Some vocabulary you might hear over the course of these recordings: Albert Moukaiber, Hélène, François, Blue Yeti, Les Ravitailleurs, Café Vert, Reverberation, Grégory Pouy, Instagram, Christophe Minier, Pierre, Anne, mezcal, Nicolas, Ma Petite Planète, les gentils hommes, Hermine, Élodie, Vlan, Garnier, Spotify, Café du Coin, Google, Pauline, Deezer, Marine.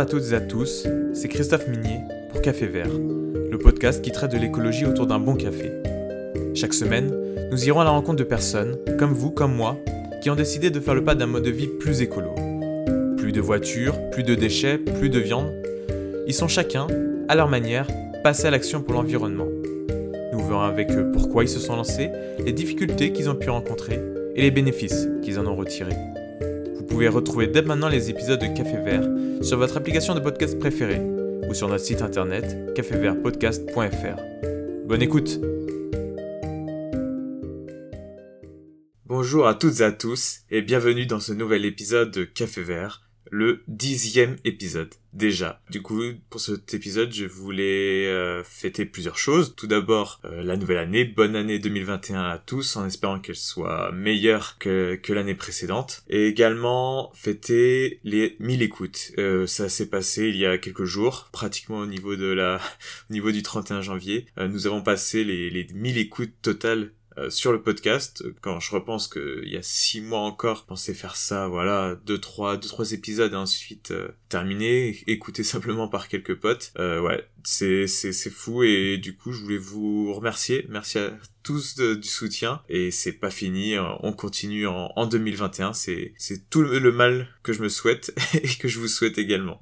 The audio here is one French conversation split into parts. Bonjour à toutes et à tous, c'est Christophe Minier pour Café Vert, le podcast qui traite de l'écologie autour d'un bon café. Chaque semaine, nous irons à la rencontre de personnes, comme vous, comme moi, qui ont décidé de faire le pas d'un mode de vie plus écolo. Plus de voitures, plus de déchets, plus de viande. Ils sont chacun, à leur manière, passés à l'action pour l'environnement. Nous verrons avec eux pourquoi ils se sont lancés, les difficultés qu'ils ont pu rencontrer et les bénéfices qu'ils en ont retirés. Vous pouvez retrouver dès maintenant les épisodes de Café Vert sur votre application de podcast préférée ou sur notre site internet cafévertpodcast.fr. Bonne écoute! Bonjour à toutes et à tous et bienvenue dans ce nouvel épisode de Café Vert, le 10e épisode déjà. Du coup, pour cet épisode, je voulais fêter plusieurs choses. Tout d'abord, la nouvelle année. Bonne année 2021 à tous, en espérant qu'elle soit meilleure que l'année précédente. Et également, fêter les 1000 écoutes. Ça s'est passé il y a quelques jours, pratiquement au niveau du 31 janvier. Nous avons passé les 1000 écoutes totales sur le podcast. Quand je repense qu'il y a 6 mois encore, je pensais faire ça, voilà, 2-3 épisodes et ensuite terminé, écouté simplement par quelques potes. Ouais, c'est fou et du coup, je voulais vous remercier. Merci à tous du soutien et c'est pas fini, on continue en 2021, c'est tout le mal que je me souhaite et que je vous souhaite également.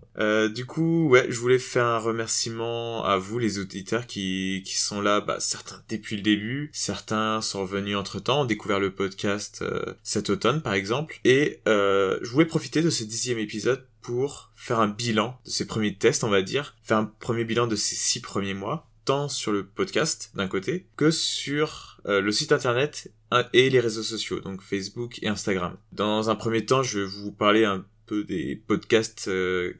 Du coup, ouais, je voulais faire un remerciement à vous les auditeurs qui sont là, bah, certains depuis le début, certains sont revenus entre temps, ont découvert le podcast cet automne par exemple, et je voulais profiter de ce 10e épisode pour faire un bilan de ces premiers tests, on va dire, faire un premier bilan de ces 6 premiers mois, tant sur le podcast, d'un côté, que sur le site internet et les réseaux sociaux, donc Facebook et Instagram. Dans un premier temps, je vais vous parler un peu des podcasts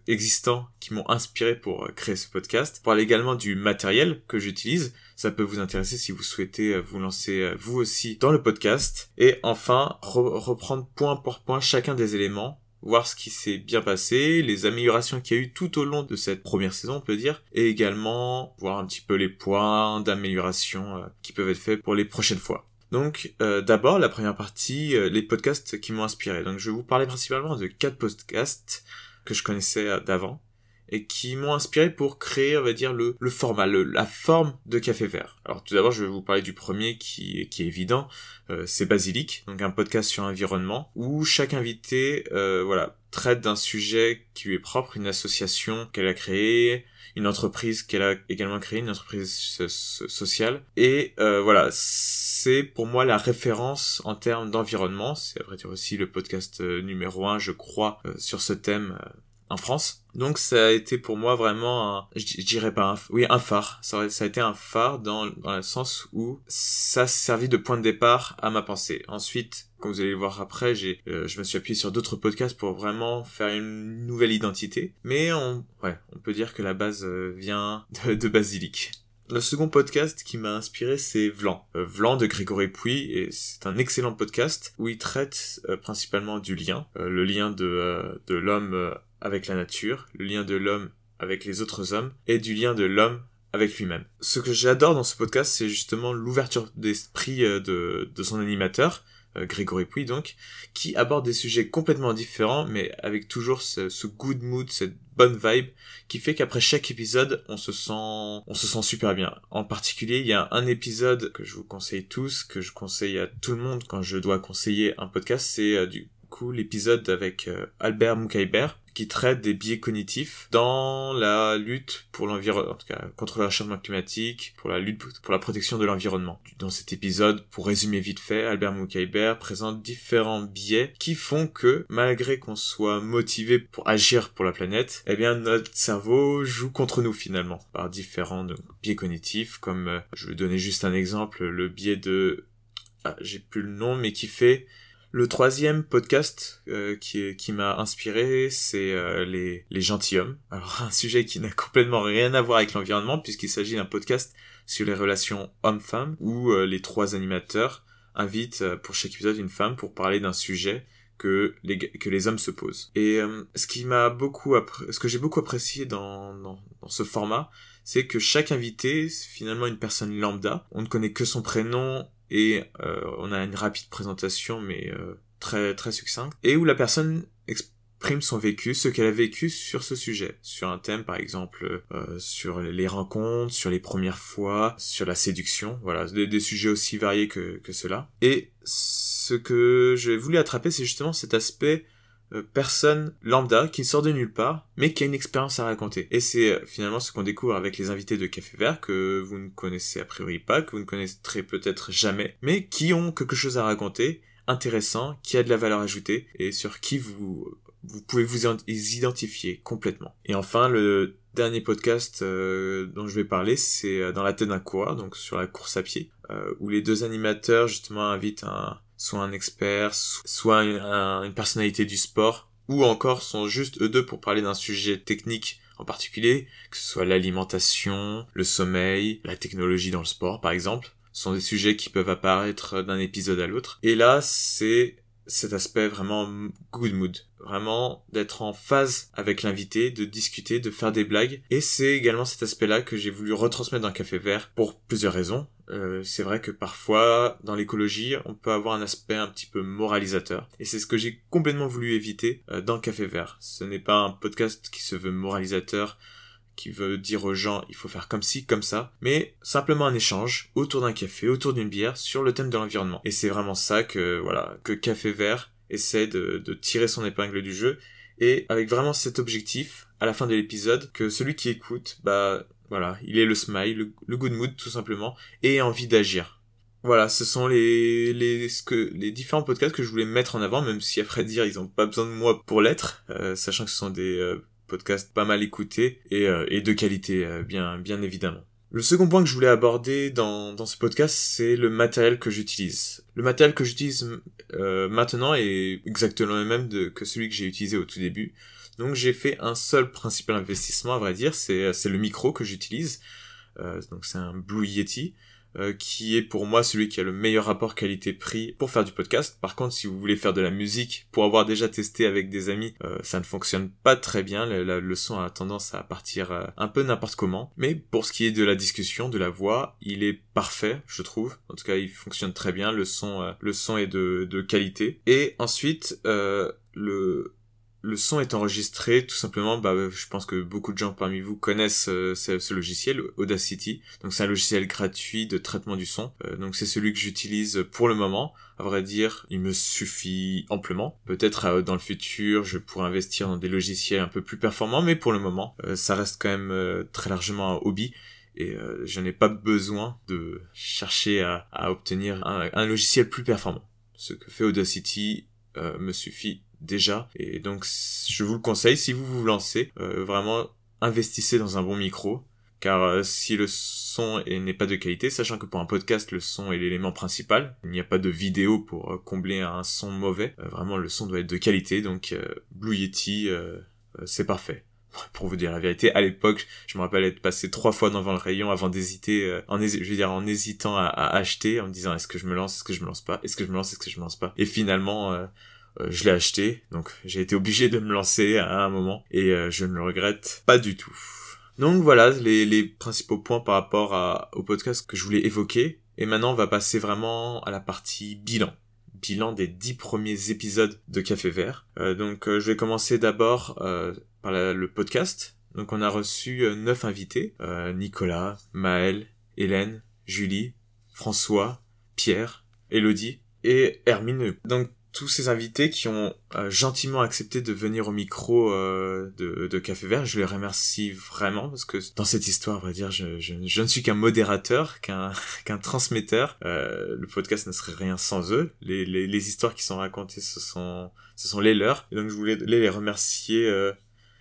existants qui m'ont inspiré pour créer ce podcast. Je parle également du matériel que j'utilise. Ça peut vous intéresser si vous souhaitez vous lancer vous aussi dans le podcast. Et enfin, reprendre point pour point chacun des éléments, voir ce qui s'est bien passé, les améliorations qu'il y a eu tout au long de cette première saison, on peut dire, et également voir un petit peu les points d'amélioration qui peuvent être faits pour les prochaines fois. Donc, d'abord, la première partie, les podcasts qui m'ont inspiré. Donc, je vais vous parler principalement de 4 podcasts que je connaissais d'avant et qui m'ont inspiré pour créer, on va dire, le format, la forme de Café Vert. Alors, tout d'abord, je vais vous parler du premier qui est évident, c'est Basilic, donc un podcast sur l'environnement, où chaque invité traite d'un sujet qui lui est propre, une association qu'elle a créée, une entreprise qu'elle a également créée, une entreprise sociale. Et c'est pour moi la référence en termes d'environnement. C'est à vrai dire aussi le podcast numéro 1, je crois, sur ce thème en France. Donc ça a été pour moi vraiment un phare. Ça a été un phare dans le sens où ça servit de point de départ à ma pensée. Ensuite, comme vous allez le voir après, je me suis appuyé sur d'autres podcasts pour vraiment faire une nouvelle identité. Mais on peut dire que la base vient de Basilic. Le second podcast qui m'a inspiré, c'est Vlan. Vlan de Grégory Pouy, et c'est un excellent podcast où il traite principalement du lien. Le lien de l'homme avec la nature, le lien de l'homme avec les autres hommes, et du lien de l'homme avec lui-même. Ce que j'adore dans ce podcast, c'est justement l'ouverture d'esprit de son animateur, Grégory Pouy donc, qui aborde des sujets complètement différents, mais avec toujours ce good mood, cette bonne vibe, qui fait qu'après chaque épisode, on se sent super bien. En particulier, il y a un épisode que je vous conseille tous, que je conseille à tout le monde quand je dois conseiller un podcast, c'est du coup l'épisode avec Albert Moukaiber, qui traite des biais cognitifs dans la lutte pour l'environnement, en tout cas contre le changement climatique, pour la lutte pour la protection de l'environnement. Dans cet épisode, pour résumer vite fait, Albert Moukaiber présente différents biais qui font que, malgré qu'on soit motivé pour agir pour la planète, eh bien notre cerveau joue contre nous finalement, par différents biais cognitifs, comme, je vais donner juste un exemple, le biais de... Ah, j'ai plus le nom, mais qui fait... Le troisième podcast qui m'a inspiré, c'est les gentils hommes. Alors un sujet qui n'a complètement rien à voir avec l'environnement, puisqu'il s'agit d'un podcast sur les relations hommes-femmes, où les 3 animateurs invitent pour chaque épisode une femme pour parler d'un sujet que les hommes se posent. Et ce que j'ai beaucoup apprécié dans ce format, c'est que chaque invité, c'est finalement une personne lambda. On ne connaît que son prénom, et on a une rapide présentation mais très très succincte, et où la personne exprime son vécu, ce qu'elle a vécu sur ce sujet, sur un thème par exemple, sur les rencontres, sur les premières fois, sur la séduction, voilà, des sujets aussi variés que cela. Et ce que j'ai voulu attraper, c'est justement cet aspect personne lambda qui sort de nulle part mais qui a une expérience à raconter, et c'est finalement ce qu'on découvre avec les invités de Café Vert que vous ne connaissez a priori pas, que vous ne connaîtrez peut-être jamais, mais qui ont quelque chose à raconter intéressant, qui a de la valeur ajoutée et sur qui vous pouvez vous identifier complètement. Et enfin, le dernier podcast dont je vais parler, c'est Dans la tête d'un coureur, donc sur la course à pied, où les deux animateurs justement invitent soit un expert, soit une personnalité du sport, ou encore sont juste eux deux pour parler d'un sujet technique en particulier, que ce soit l'alimentation, le sommeil, la technologie dans le sport par exemple. Ce sont des sujets qui peuvent apparaître d'un épisode à l'autre. Et là, c'est cet aspect vraiment good mood. Vraiment d'être en phase avec l'invité, de discuter, de faire des blagues. Et c'est également cet aspect-là que j'ai voulu retransmettre dans Café Vert pour plusieurs raisons. C'est vrai que parfois, dans l'écologie, on peut avoir un aspect un petit peu moralisateur. Et c'est ce que j'ai complètement voulu éviter dans Café Vert. Ce n'est pas un podcast qui se veut moralisateur, qui veut dire aux gens il faut faire comme ci, comme ça, mais simplement un échange autour d'un café, autour d'une bière, sur le thème de l'environnement. Et c'est vraiment ça que Café Vert essaie de tirer son épingle du jeu, et avec vraiment cet objectif, à la fin de l'épisode, que celui qui écoute, voilà, il ait le smile, le good mood tout simplement, et envie d'agir. Voilà, ce sont les différents podcasts que je voulais mettre en avant, même si après dire ils n'ont pas besoin de moi pour l'être, sachant que ce sont des podcasts pas mal écoutés et de qualité, bien évidemment. Le second point que je voulais aborder dans ce podcast, c'est le matériel que j'utilise. Le matériel que j'utilise maintenant est exactement le même que celui que j'ai utilisé au tout début. Donc j'ai fait un seul principal investissement, à vrai dire, c'est le micro que j'utilise. Donc c'est un Blue Yeti, qui est pour moi celui qui a le meilleur rapport qualité-prix pour faire du podcast. Par contre, si vous voulez faire de la musique, pour avoir déjà testé avec des amis, ça ne fonctionne pas très bien. Le son a tendance à partir un peu n'importe comment. Mais pour ce qui est de la discussion, de la voix, il est parfait, je trouve. En tout cas, il fonctionne très bien. Le son est de qualité. Et ensuite, le son est enregistré tout simplement, je pense que beaucoup de gens parmi vous connaissent ce logiciel, Audacity. Donc c'est un logiciel gratuit de traitement du son. Donc c'est celui que j'utilise pour le moment. À vrai dire, il me suffit amplement. Peut-être dans le futur, je pourrais investir dans des logiciels un peu plus performants, mais pour le moment, ça reste quand même très largement un hobby. Et je n'ai pas besoin de chercher à obtenir un logiciel plus performant. Ce que fait Audacity me suffit déjà, et donc je vous le conseille si vous vous lancez, vraiment investissez dans un bon micro, car si le son n'est pas de qualité, sachant que pour un podcast le son est l'élément principal, il n'y a pas de vidéo pour combler un son mauvais, vraiment le son doit être de qualité, donc Blue Yeti c'est parfait. Pour vous dire la vérité, à l'époque, je me rappelle être passé 3 fois devant le rayon avant d'hésiter, en hésitant à acheter, en me disant est-ce que je me lance, est-ce que je me lance pas, et finalement je l'ai acheté, donc j'ai été obligé de me lancer à un moment, et je ne le regrette pas du tout. Donc voilà les principaux points par rapport au podcast que je voulais évoquer, et maintenant on va passer vraiment à la partie bilan des 10 premiers épisodes de Café Vert. Donc je vais commencer d'abord par le podcast. Donc on a reçu 9 invités, Nicolas, Maël, Hélène, Julie, François, Pierre, Élodie et Hermine. Donc tous ces invités qui ont gentiment accepté de venir au micro de Café Vert, je les remercie vraiment, parce que dans cette histoire, à vrai dire, je ne suis qu'un modérateur, qu'un transmetteur. Le podcast ne serait rien sans eux. Les histoires qui sont racontées, ce sont les leurs. Et donc je voulais les remercier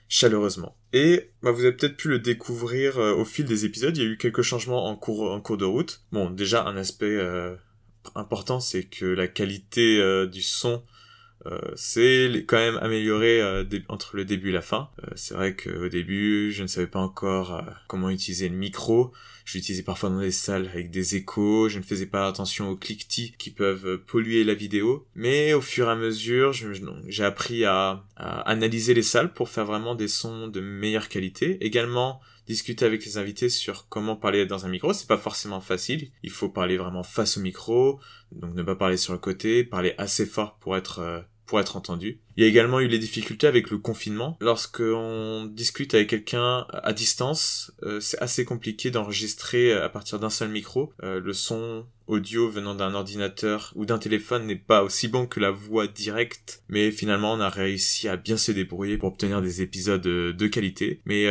chaleureusement. Et vous avez peut-être pu le découvrir au fil des épisodes. Il y a eu quelques changements en cours de route. Bon, déjà un aspect important, c'est que la qualité du son s'est quand même améliorée entre le début et la fin. C'est vrai qu'au début, je ne savais pas encore comment utiliser le micro. Je l'utilisais parfois dans des salles avec des échos. Je ne faisais pas attention aux cliquetis qui peuvent polluer la vidéo. Mais au fur et à mesure, j'ai appris à analyser les salles pour faire vraiment des sons de meilleure qualité. Également, discuter avec les invités sur comment parler dans un micro, c'est pas forcément facile. Il faut parler vraiment face au micro, donc ne pas parler sur le côté, parler assez fort pour être pour être entendu. Il y a également eu les difficultés avec le confinement. Lorsqu'on discute avec quelqu'un à distance, c'est assez compliqué d'enregistrer à partir d'un seul micro. Le son audio venant d'un ordinateur ou d'un téléphone n'est pas aussi bon que la voix directe, mais finalement on a réussi à bien se débrouiller pour obtenir des épisodes de qualité. Mais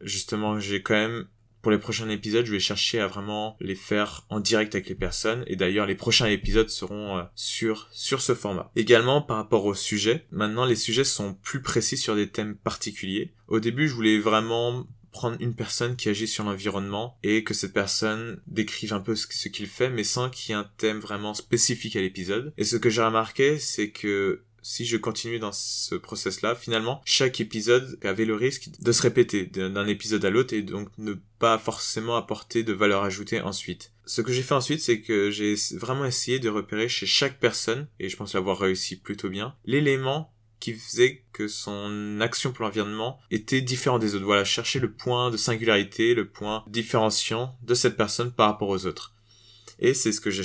justement, j'ai quand même... Pour les prochains épisodes, je vais chercher à vraiment les faire en direct avec les personnes. Et d'ailleurs, les prochains épisodes seront sur ce format. Également, par rapport aux sujets, maintenant, les sujets sont plus précis sur des thèmes particuliers. Au début, je voulais vraiment prendre une personne qui agit sur l'environnement et que cette personne décrive un peu ce qu'il fait, mais sans qu'il y ait un thème vraiment spécifique à l'épisode. Et ce que j'ai remarqué, c'est que si je continue dans ce process-là, finalement, chaque épisode avait le risque de se répéter d'un épisode à l'autre et donc ne pas forcément apporter de valeur ajoutée ensuite. Ce que j'ai fait ensuite, c'est que j'ai vraiment essayé de repérer chez chaque personne, et je pense l'avoir réussi plutôt bien, l'élément qui faisait que son action pour l'environnement était différente des autres. Voilà, chercher le point de singularité, le point différenciant de cette personne par rapport aux autres. Et c'est ce que j'ai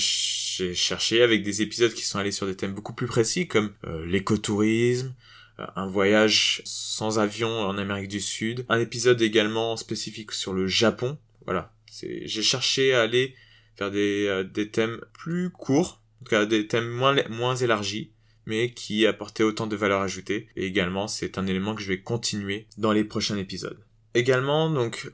cherché avec des épisodes qui sont allés sur des thèmes beaucoup plus précis comme l'écotourisme, un voyage sans avion en Amérique du Sud, un épisode également spécifique sur le Japon. Voilà, j'ai cherché à aller vers des thèmes plus courts, en tout cas des thèmes moins élargis, mais qui apportaient autant de valeur ajoutée. Et également, c'est un élément que je vais continuer dans les prochains épisodes. Également, donc...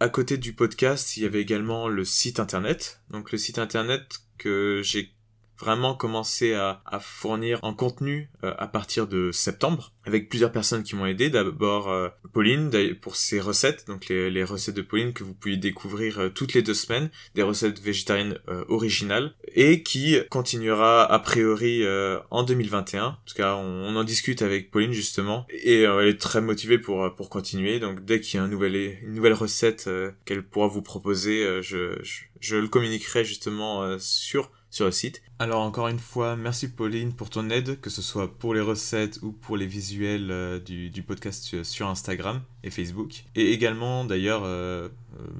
À côté du podcast, il y avait également le site internet. Donc le site internet que j'ai vraiment commencé à fournir en contenu à partir de septembre, avec plusieurs personnes qui m'ont aidé. D'abord Pauline pour ses recettes, donc les recettes de Pauline que vous pouvez découvrir toutes les 2 semaines, des recettes végétariennes originales, et qui continuera a priori en 2021. En tout cas, on en discute avec Pauline justement, et elle est très motivée pour continuer. Donc dès qu'il y a une nouvelle recette qu'elle pourra vous proposer, je le communiquerai justement sur le site. Alors encore une fois, merci Pauline pour ton aide, que ce soit pour les recettes ou pour les visuels du podcast sur Instagram et Facebook. Et également d'ailleurs,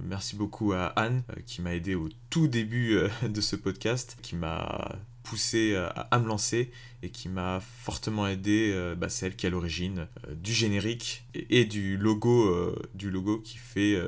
merci beaucoup à Anne qui m'a aidé au tout début de ce podcast, qui m'a poussé à me lancer et qui m'a fortement aidé. C'est elle qui est à l'origine du générique et du logo qui fait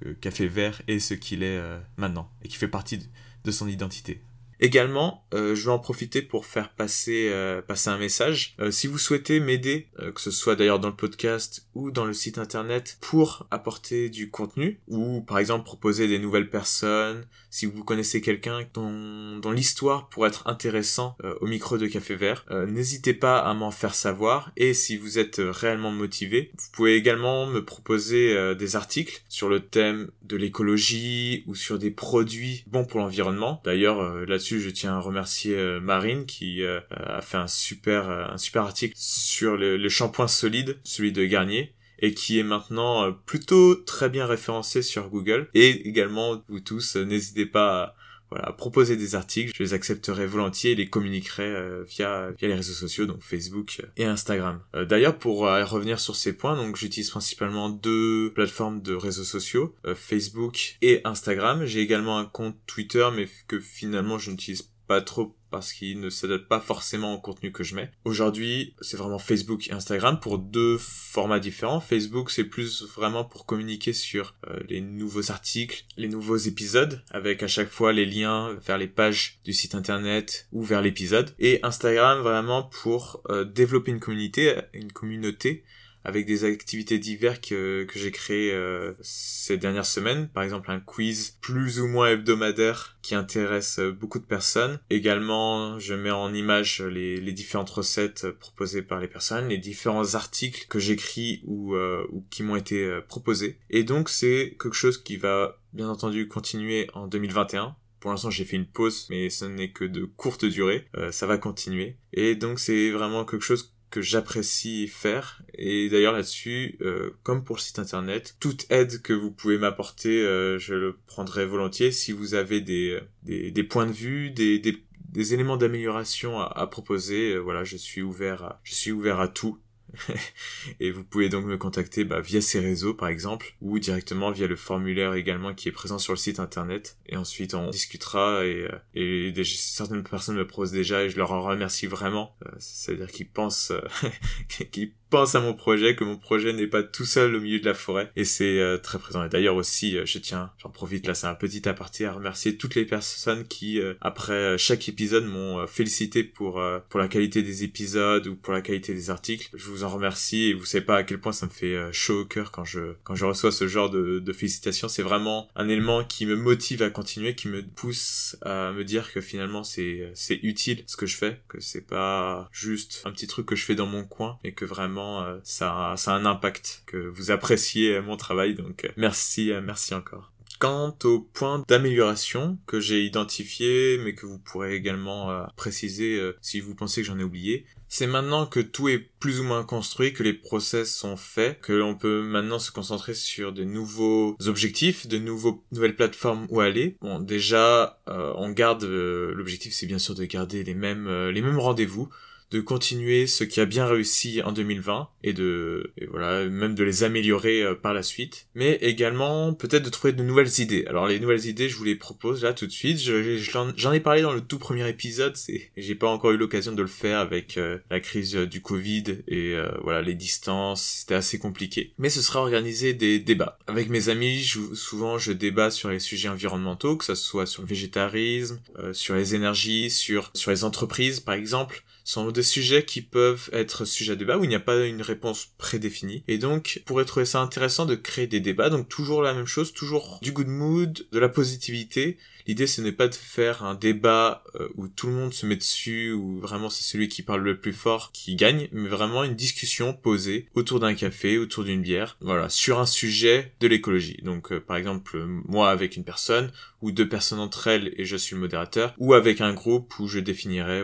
que Café Vert est ce qu'il est maintenant et qui fait partie de son identité. Également, je vais en profiter pour faire passer un message. Si vous souhaitez m'aider, que ce soit d'ailleurs dans le podcast ou dans le site internet, pour apporter du contenu, ou par exemple proposer des nouvelles personnes, si vous connaissez quelqu'un dont l'histoire pourrait être intéressant au micro de Café Vert, n'hésitez pas à m'en faire savoir. Et si vous êtes réellement motivé, vous pouvez également me proposer des articles sur le thème de l'écologie ou sur des produits bons pour l'environnement. D'ailleurs, là-dessus, je tiens à remercier Marine qui a fait un super article sur le shampoing solide, celui de Garnier, et qui est maintenant plutôt très bien référencé sur Google. Et également, vous tous, n'hésitez pas à proposer des articles. Je les accepterai volontiers et les communiquerai via les réseaux sociaux, donc Facebook et Instagram. D'ailleurs, pour revenir sur ces points, donc j'utilise principalement 2 plateformes de réseaux sociaux, Facebook et Instagram. J'ai également un compte Twitter, mais que finalement je n'utilise pas trop parce qu'il ne s'adapte pas forcément au contenu que je mets. Aujourd'hui, c'est vraiment Facebook et Instagram pour 2 formats différents. Facebook, c'est plus vraiment pour communiquer sur les nouveaux articles, les nouveaux épisodes, avec à chaque fois les liens vers les pages du site internet ou vers l'épisode. Et Instagram, vraiment pour développer une communauté avec des activités diverses que j'ai créées ces dernières semaines. Par exemple, un quiz plus ou moins hebdomadaire qui intéresse beaucoup de personnes. Également, je mets en image les différentes recettes proposées par les personnes, les différents articles que j'écris ou qui m'ont été proposés. Et donc, c'est quelque chose qui va, bien entendu, continuer en 2021. Pour l'instant, j'ai fait une pause, mais ce n'est que de courte durée. Ça va continuer. Et donc, c'est vraiment quelque chose que j'apprécie faire. Et d'ailleurs là-dessus, comme pour le site internet, toute aide que vous pouvez m'apporter, je le prendrai volontiers. Si vous avez des points de vue, des éléments d'amélioration à proposer, voilà, je suis ouvert à tout. Et vous pouvez donc me contacter via ces réseaux par exemple, ou directement via le formulaire également qui est présent sur le site internet. Et ensuite on discutera et déjà, certaines personnes me proposent déjà et je leur en remercie vraiment. C'est-à-dire qu'ils pensent, qu'ils pensent à mon projet, que mon projet n'est pas tout seul au milieu de la forêt. Et c'est très présent. Et d'ailleurs aussi, j'en profite là, c'est un petit aparté à remercier toutes les personnes qui, après chaque épisode, m'ont félicité pour la qualité des épisodes ou pour la qualité des articles. Je vous en remercie et vous savez pas à quel point ça me fait chaud au cœur quand je reçois ce genre de félicitations. C'est vraiment un élément qui me motive à continuer, qui me pousse à me dire que finalement c'est utile ce que je fais, que c'est pas juste un petit truc que je fais dans mon coin et que vraiment ça a un impact, que vous appréciez mon travail. Donc merci encore. Quant aux points d'amélioration que j'ai identifiés, mais que vous pourrez également préciser si vous pensez que j'en ai oublié, c'est maintenant que tout est plus ou moins construit, que les process sont faits, que l'on peut maintenant se concentrer sur de nouveaux objectifs, nouvelles plateformes où aller. Bon, déjà, on garde l'objectif, c'est bien sûr de garder les mêmes rendez-vous, de continuer ce qui a bien réussi en 2020 et même de les améliorer par la suite, mais également peut-être de trouver de nouvelles idées. Alors les nouvelles idées, je vous les propose là tout de suite. J'en ai parlé dans le tout premier épisode, j'ai pas encore eu l'occasion de le faire avec la crise du Covid et les distances, c'était assez compliqué. Mais ce sera organiser des débats. Avec mes amis, souvent je débat sur les sujets environnementaux, que ça soit sur le végétarisme, sur les énergies, sur les entreprises par exemple. Sont des sujets qui peuvent être sujets à débat où il n'y a pas une réponse prédéfinie. Et donc, pourrait trouver ça intéressant de créer des débats. Donc, toujours la même chose, toujours du good mood, de la positivité. L'idée, ce n'est pas de faire un débat où tout le monde se met dessus, où vraiment c'est celui qui parle le plus fort qui gagne, mais vraiment une discussion posée autour d'un café, autour d'une bière, sur un sujet de l'écologie. Donc, par exemple, moi avec une personne, ou deux personnes entre elles et je suis le modérateur, ou avec un groupe où je définirai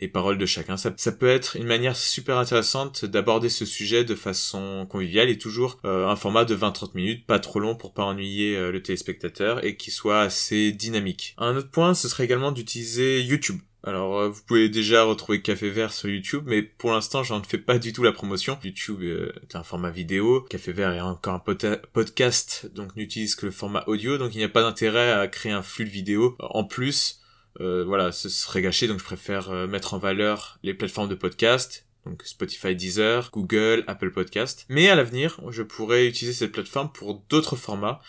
les paroles de chacun. Ça peut être une manière super intéressante d'aborder ce sujet de façon conviviale et toujours un format de 20-30 minutes, pas trop long pour pas ennuyer le téléspectateur et qui soit assez dynamique. Un autre point, ce serait également d'utiliser YouTube. Alors, vous pouvez déjà retrouver Café Vert sur YouTube, mais pour l'instant, j'en fais pas du tout la promotion. YouTube est un format vidéo, Café Vert est encore un podcast, donc n'utilise que le format audio, donc il n'y a pas d'intérêt à créer un flux de vidéos. En plus, ce serait gâché, donc je préfère mettre en valeur les plateformes de podcast, donc Spotify, Deezer, Google, Apple Podcast. Mais à l'avenir, je pourrais utiliser cette plateforme pour d'autres formats,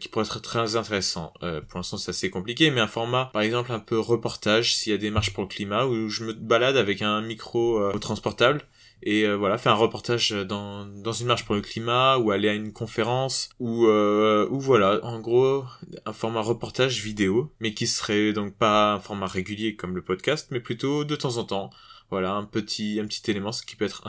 qui pourrait être très intéressant. Pour l'instant, c'est assez compliqué, mais un format, par exemple, un peu reportage, s'il y a des marches pour le climat, où je me balade avec un micro transportable, et faire un reportage dans une marche pour le climat, ou aller à une conférence, ou en gros, un format reportage vidéo, mais qui serait donc pas un format régulier comme le podcast, mais plutôt de temps en temps. Voilà, un petit élément, ce qui peut être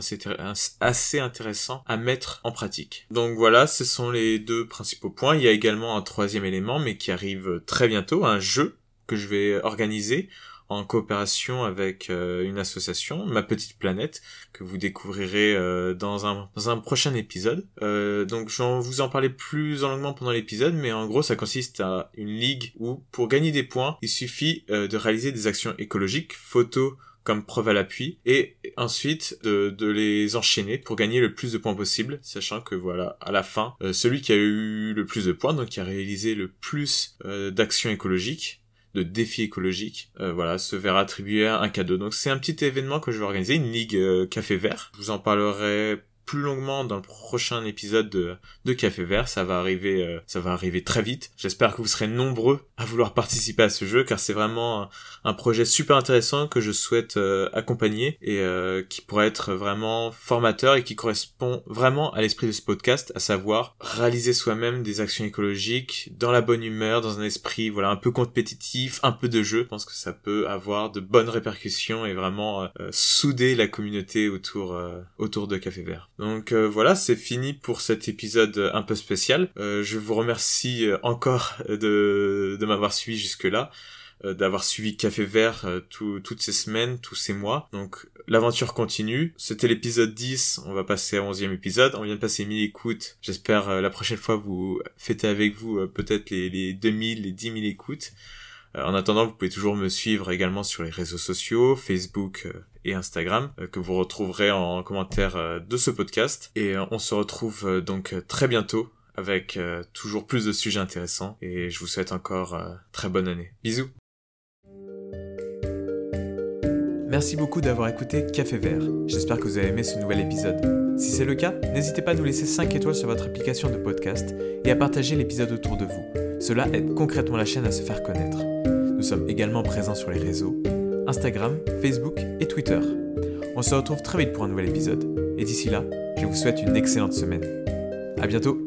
assez intéressant à mettre en pratique. Donc voilà, ce sont les deux principaux points. Il y a également un troisième élément, mais qui arrive très bientôt, un jeu que je vais organiser en coopération avec une association, Ma Petite Planète, que vous découvrirez dans un prochain épisode. Donc je vais vous en parler plus en longuement pendant l'épisode, mais en gros ça consiste à une ligue où pour gagner des points, il suffit de réaliser des actions écologiques, photos, comme preuve à l'appui, et ensuite de les enchaîner pour gagner le plus de points possible, sachant que à la fin, celui qui a eu le plus de points, donc qui a réalisé le plus d'actions écologiques, de défis écologiques, se verra attribuer un cadeau. Donc c'est un petit événement que je vais organiser, une ligue Café Vert. Je vous en parlerai plus longuement dans le prochain épisode de Café Vert, ça va arriver très vite. J'espère que vous serez nombreux à vouloir participer à ce jeu, car c'est vraiment un projet super intéressant que je souhaite accompagner et qui pourrait être vraiment formateur et qui correspond vraiment à l'esprit de ce podcast, à savoir réaliser soi-même des actions écologiques dans la bonne humeur, dans un esprit un peu compétitif, un peu de jeu. Je pense que ça peut avoir de bonnes répercussions et vraiment souder la communauté autour de Café Vert. Donc c'est fini pour cet épisode un peu spécial. Je vous remercie encore de m'avoir suivi jusque-là, d'avoir suivi Café Vert toutes ces semaines, tous ces mois. Donc l'aventure continue. C'était l'épisode 10, on va passer au 11e épisode. On vient de passer 1000 écoutes. J'espère la prochaine fois vous fêtez avec vous peut-être les 2000, les 10 000 écoutes. En attendant, vous pouvez toujours me suivre également sur les réseaux sociaux, Facebook et Instagram, que vous retrouverez en commentaire de ce podcast. Et on se retrouve donc très bientôt avec toujours plus de sujets intéressants. Et je vous souhaite encore très bonne année. Bisous. Merci beaucoup d'avoir écouté Café Vert. J'espère que vous avez aimé ce nouvel épisode. Si c'est le cas, n'hésitez pas à nous laisser 5 étoiles sur votre application de podcast et à partager l'épisode autour de vous. Cela aide concrètement la chaîne à se faire connaître. Nous sommes également présents sur les réseaux Instagram, Facebook et Twitter. On se retrouve très vite pour un nouvel épisode. Et d'ici là, je vous souhaite une excellente semaine. À bientôt!